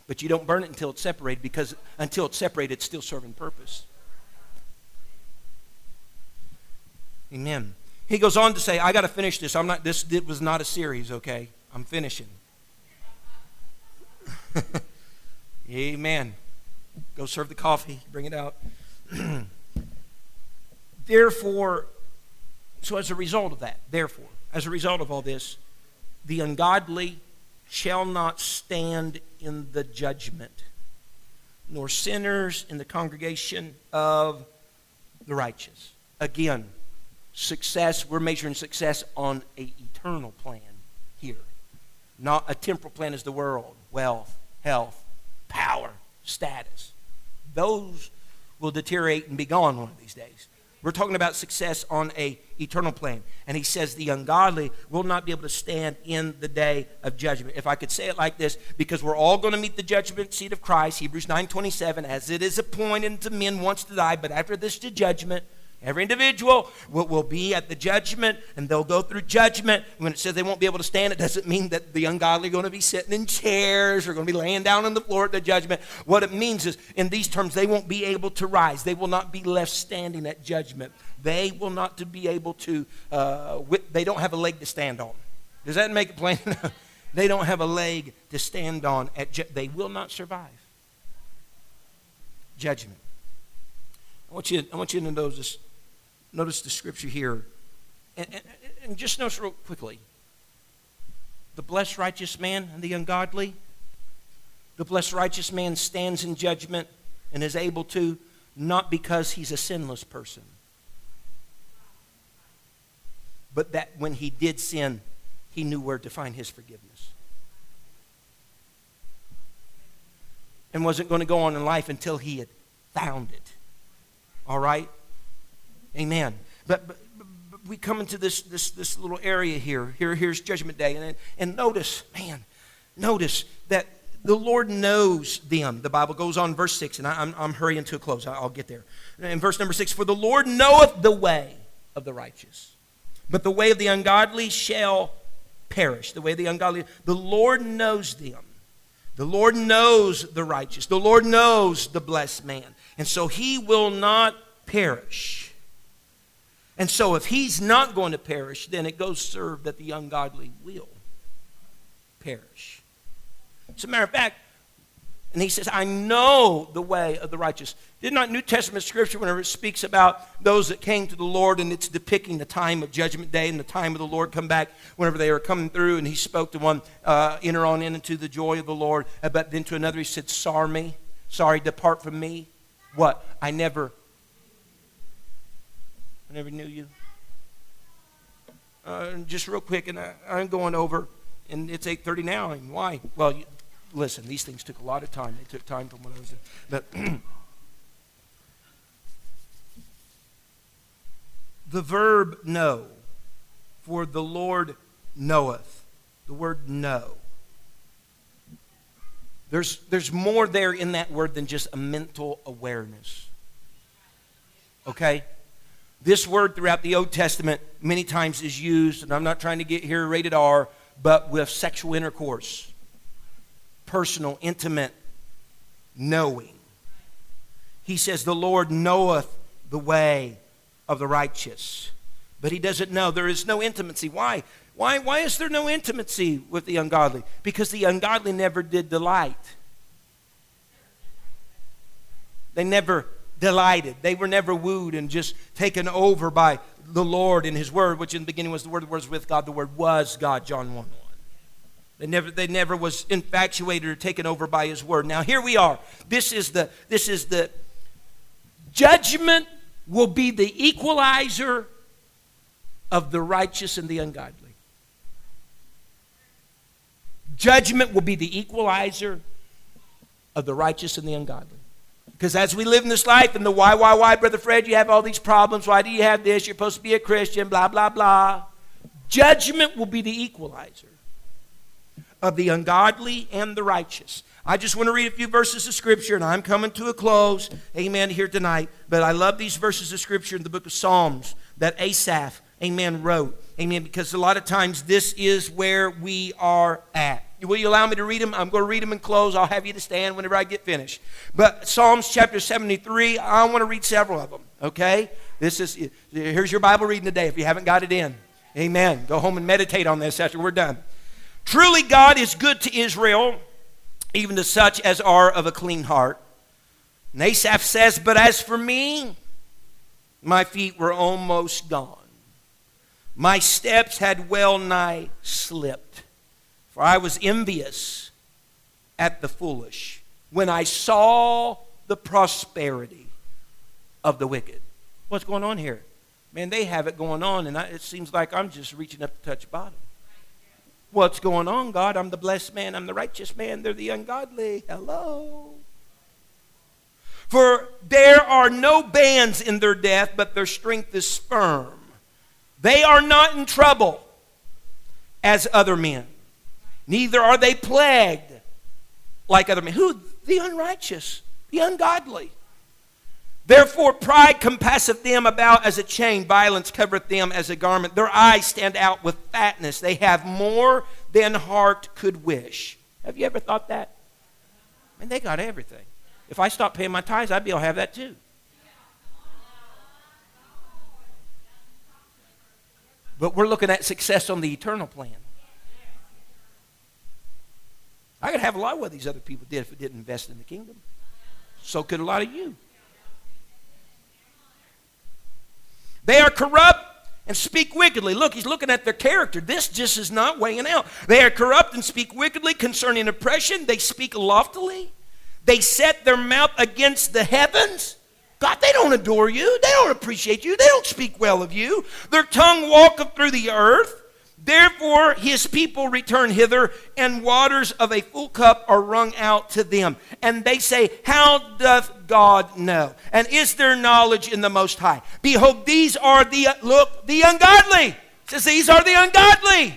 But you don't burn it until it's separated, because until it's separated, it's still serving purpose. Amen. He goes on to say, I got to finish this. It was not a series, okay? I'm finishing. Amen. Go serve the coffee. Bring it out. Therefore, as a result of all this, the ungodly shall not stand in the judgment, nor sinners in the congregation of the righteous. Again, success, we're measuring success on an eternal plan here. Not a temporal plan as the world, wealth, health, power, status. Those will deteriorate and be gone one of these days. We're talking about success on an eternal plan. And he says the ungodly will not be able to stand in the day of judgment. If I could say it like this, because we're all going to meet the judgment seat of Christ, Hebrews 9:27, as it is appointed to men once to die, but after this to judgment. Every individual will be at the judgment, and they'll go through judgment. When it says they won't be able to stand, it doesn't mean that the ungodly are going to be sitting in chairs or going to be laying down on the floor at the judgment. What it means is, in these terms, they won't be able to rise. They will not be left standing at judgment. They will not to be able to, they don't have a leg to stand on. Does that make it plain? They don't have a leg to stand on. They will not survive judgment. I want you to notice this. Notice the scripture here. And just notice real quickly. The blessed righteous man and the ungodly The blessed righteous man stands in judgment and is able to, not because he's a sinless person, but that when he did sin, he knew where to find his forgiveness. And wasn't going to go on in life until he had found it. All right? Amen. But we come into this little area here. Here's Judgment Day. And notice that the Lord knows them. The Bible goes on, verse 6, and I'm hurrying to a close. I'll get there. In verse number 6, for the Lord knoweth the way of the righteous, but the way of the ungodly shall perish. The way of the ungodly, the Lord knows them. The Lord knows the righteous. The Lord knows the blessed man. And so he will not perish. And so if he's not going to perish, then it goes served that the ungodly will perish. As a matter of fact, and he says, I know the way of the righteous. Did not New Testament scripture, whenever it speaks about those that came to the Lord, and it's depicting the time of Judgment Day and the time of the Lord come back, whenever they were coming through, and he spoke to one, enter on into the joy of the Lord. But then to another he said, sorry, depart from me. What? I never knew you. Just real quick, and I'm going over, and it's 8:30 now, and why? Well, listen, these things took a lot of time. They took time from what I was doing. But the verb know, for the Lord knoweth. The word know. There's more there in that word than just a mental awareness. Okay? This word throughout the Old Testament many times is used, and I'm not trying to get here rated R, but with sexual intercourse, personal, intimate knowing. He says the Lord knoweth the way of the righteous, but he doesn't know. There is no intimacy. Why is there no intimacy with the ungodly? Because the ungodly never did delight. They never delighted. They were never wooed and just taken over by the Lord and his word, which in the beginning was the word. The word was with God. The word was God, John 1:1. They never was infatuated or taken over by his word. Now here we are. This is the judgment will be the equalizer of the righteous and the ungodly. Judgment will be the equalizer of the righteous and the ungodly. Because as we live in this life, and the why, Brother Fred, you have all these problems. Why do you have this? You're supposed to be a Christian, blah, blah, blah. Judgment will be the equalizer of the ungodly and the righteous. I just want to read a few verses of Scripture, and I'm coming to a close, amen, here tonight. But I love these verses of Scripture in the book of Psalms that Asaph, amen, wrote. Amen, because a lot of times this is where we are at. Will you allow me to read them? I'm going to read them and close. I'll have you to stand whenever I get finished. But Psalms chapter 73, I want to read several of them, okay? Here's your Bible reading today if you haven't got it in. Amen. Go home and meditate on this after we're done. Truly God is good to Israel, even to such as are of a clean heart. And Asaph says, but as for me, my feet were almost gone. My steps had well nigh slipped. For I was envious at the foolish when I saw the prosperity of the wicked. What's going on here? Man, they have it going on, and it seems like I'm just reaching up to touch bottom. What's going on, God? I'm the blessed man. I'm the righteous man. They're the ungodly. Hello. For there are no bands in their death, but their strength is firm. They are not in trouble as other men. Neither are they plagued like other men. Who? The unrighteous, the ungodly. Therefore pride compasseth them about as a chain. Violence covereth them as a garment. Their eyes stand out with fatness. They have more than heart could wish. Have you ever thought that? Man, they got everything. If I stopped paying my tithes, I'd be able to have that too. But we're looking at success on the eternal plan. I could have a lot of what these other people did if it didn't invest in the kingdom. So could a lot of you. They are corrupt and speak wickedly. Look, he's looking at their character. This just is not weighing out. They are corrupt and speak wickedly concerning oppression. They speak loftily. They set their mouth against the heavens. God, they don't adore you. They don't appreciate you. They don't speak well of you. Their tongue walketh through the earth. Therefore his people return hither, and waters of a full cup are wrung out to them. And they say, how doth God know? And is there knowledge in the Most High? Behold, these are the ungodly. It says these are the ungodly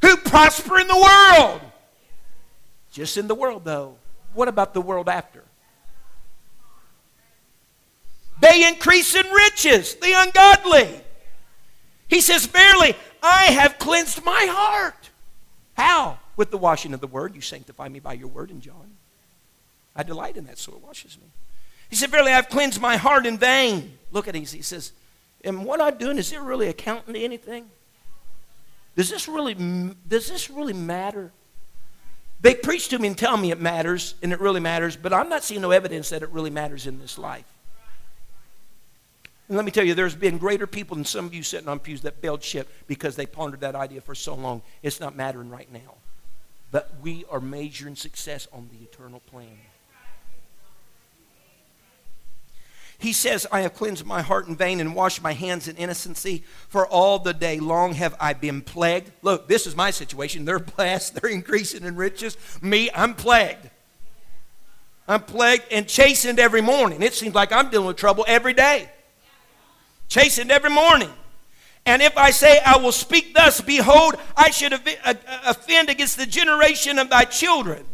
who prosper in the world. Just in the world, though. What about the world after? They increase in riches, the ungodly. He says, verily, I have cleansed my heart. How? With the washing of the word. You sanctify me by your word in John. I delight in that, so it washes me. He said, verily, I have cleansed my heart in vain. Look at these. He says, and what I'm doing, is it really accounting to anything? Does this really matter? They preach to me and tell me it matters, and it really matters, but I'm not seeing no evidence that it really matters in this life. And let me tell you, there's been greater people than some of you sitting on pews that bailed ship because they pondered that idea for so long. It's not mattering right now. But we are measuring success on the eternal plan. He says, I have cleansed my heart in vain and washed my hands in innocency, for all the day long have I been plagued. Look, this is my situation. They're blessed. They're increasing in riches. Me, I'm plagued. I'm plagued and chastened every morning. It seems like I'm dealing with trouble every day. Chastened every morning. And if I say, I will speak thus, behold, I should offend against the generation of thy children.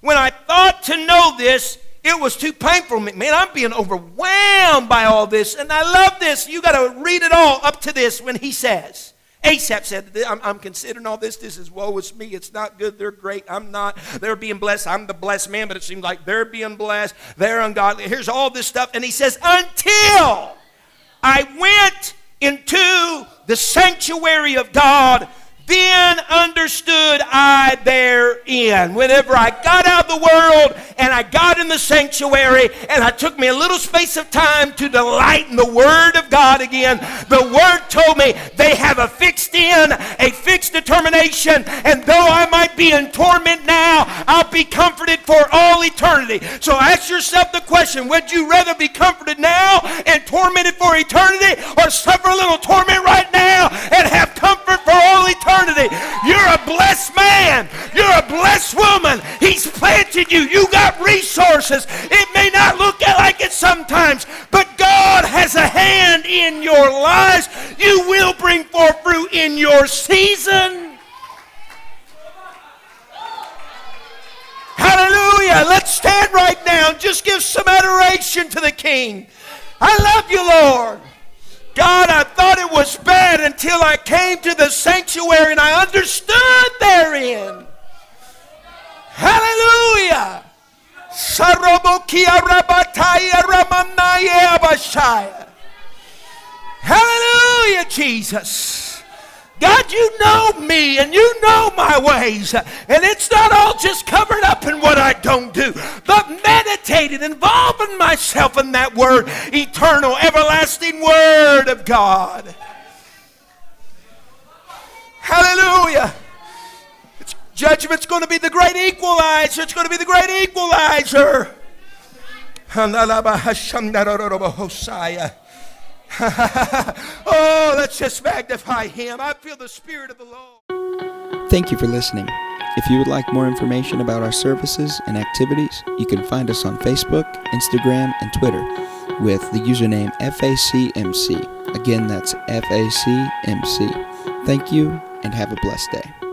When I thought to know this, it was too painful for me. Man, I'm being overwhelmed by all this, and I love this. You got to read it all up to this when he says. Asaph said, I'm considering all this. This is woe is me. It's not good. They're great. I'm not. They're being blessed. I'm the blessed man, but it seems like they're being blessed. They're ungodly. Here's all this stuff. And he says, until I went into the sanctuary of God, then understood I therein. Whenever I got out of the world and I got in the sanctuary, and I took me a little space of time to delight in the Word of God again, the Word told me they have a fixed end, a fixed determination, and though I might be in torment now, I'll be comforted for all eternity. So ask yourself the question, would you rather be comforted now and tormented for eternity, or suffer a little torment right now and have comfort for all eternity? You're a blessed man. You're a blessed woman. He's planted you. You got resources. It may not look like it sometimes, but God has a hand in your lives. You will bring forth fruit in your season. Hallelujah. Let's stand right now and just give some adoration to the King. I love you, Lord. God, I thought it was bad until I came to the sanctuary and I understood therein. Hallelujah. Hallelujah, Jesus. God, you know me and you know my ways. And it's not all just covered up in what I don't do, but meditating, involving myself in that word, eternal, everlasting word of God. Hallelujah. Judgment's going to be the great equalizer. It's going to be the great equalizer. Oh, let's just magnify him. I feel the Spirit of the Lord. Thank you for listening. If you would like more information about our services and activities, you can find us on Facebook, Instagram, and Twitter with the username FACMC. Again, that's FACMC. Thank you, and have a blessed day.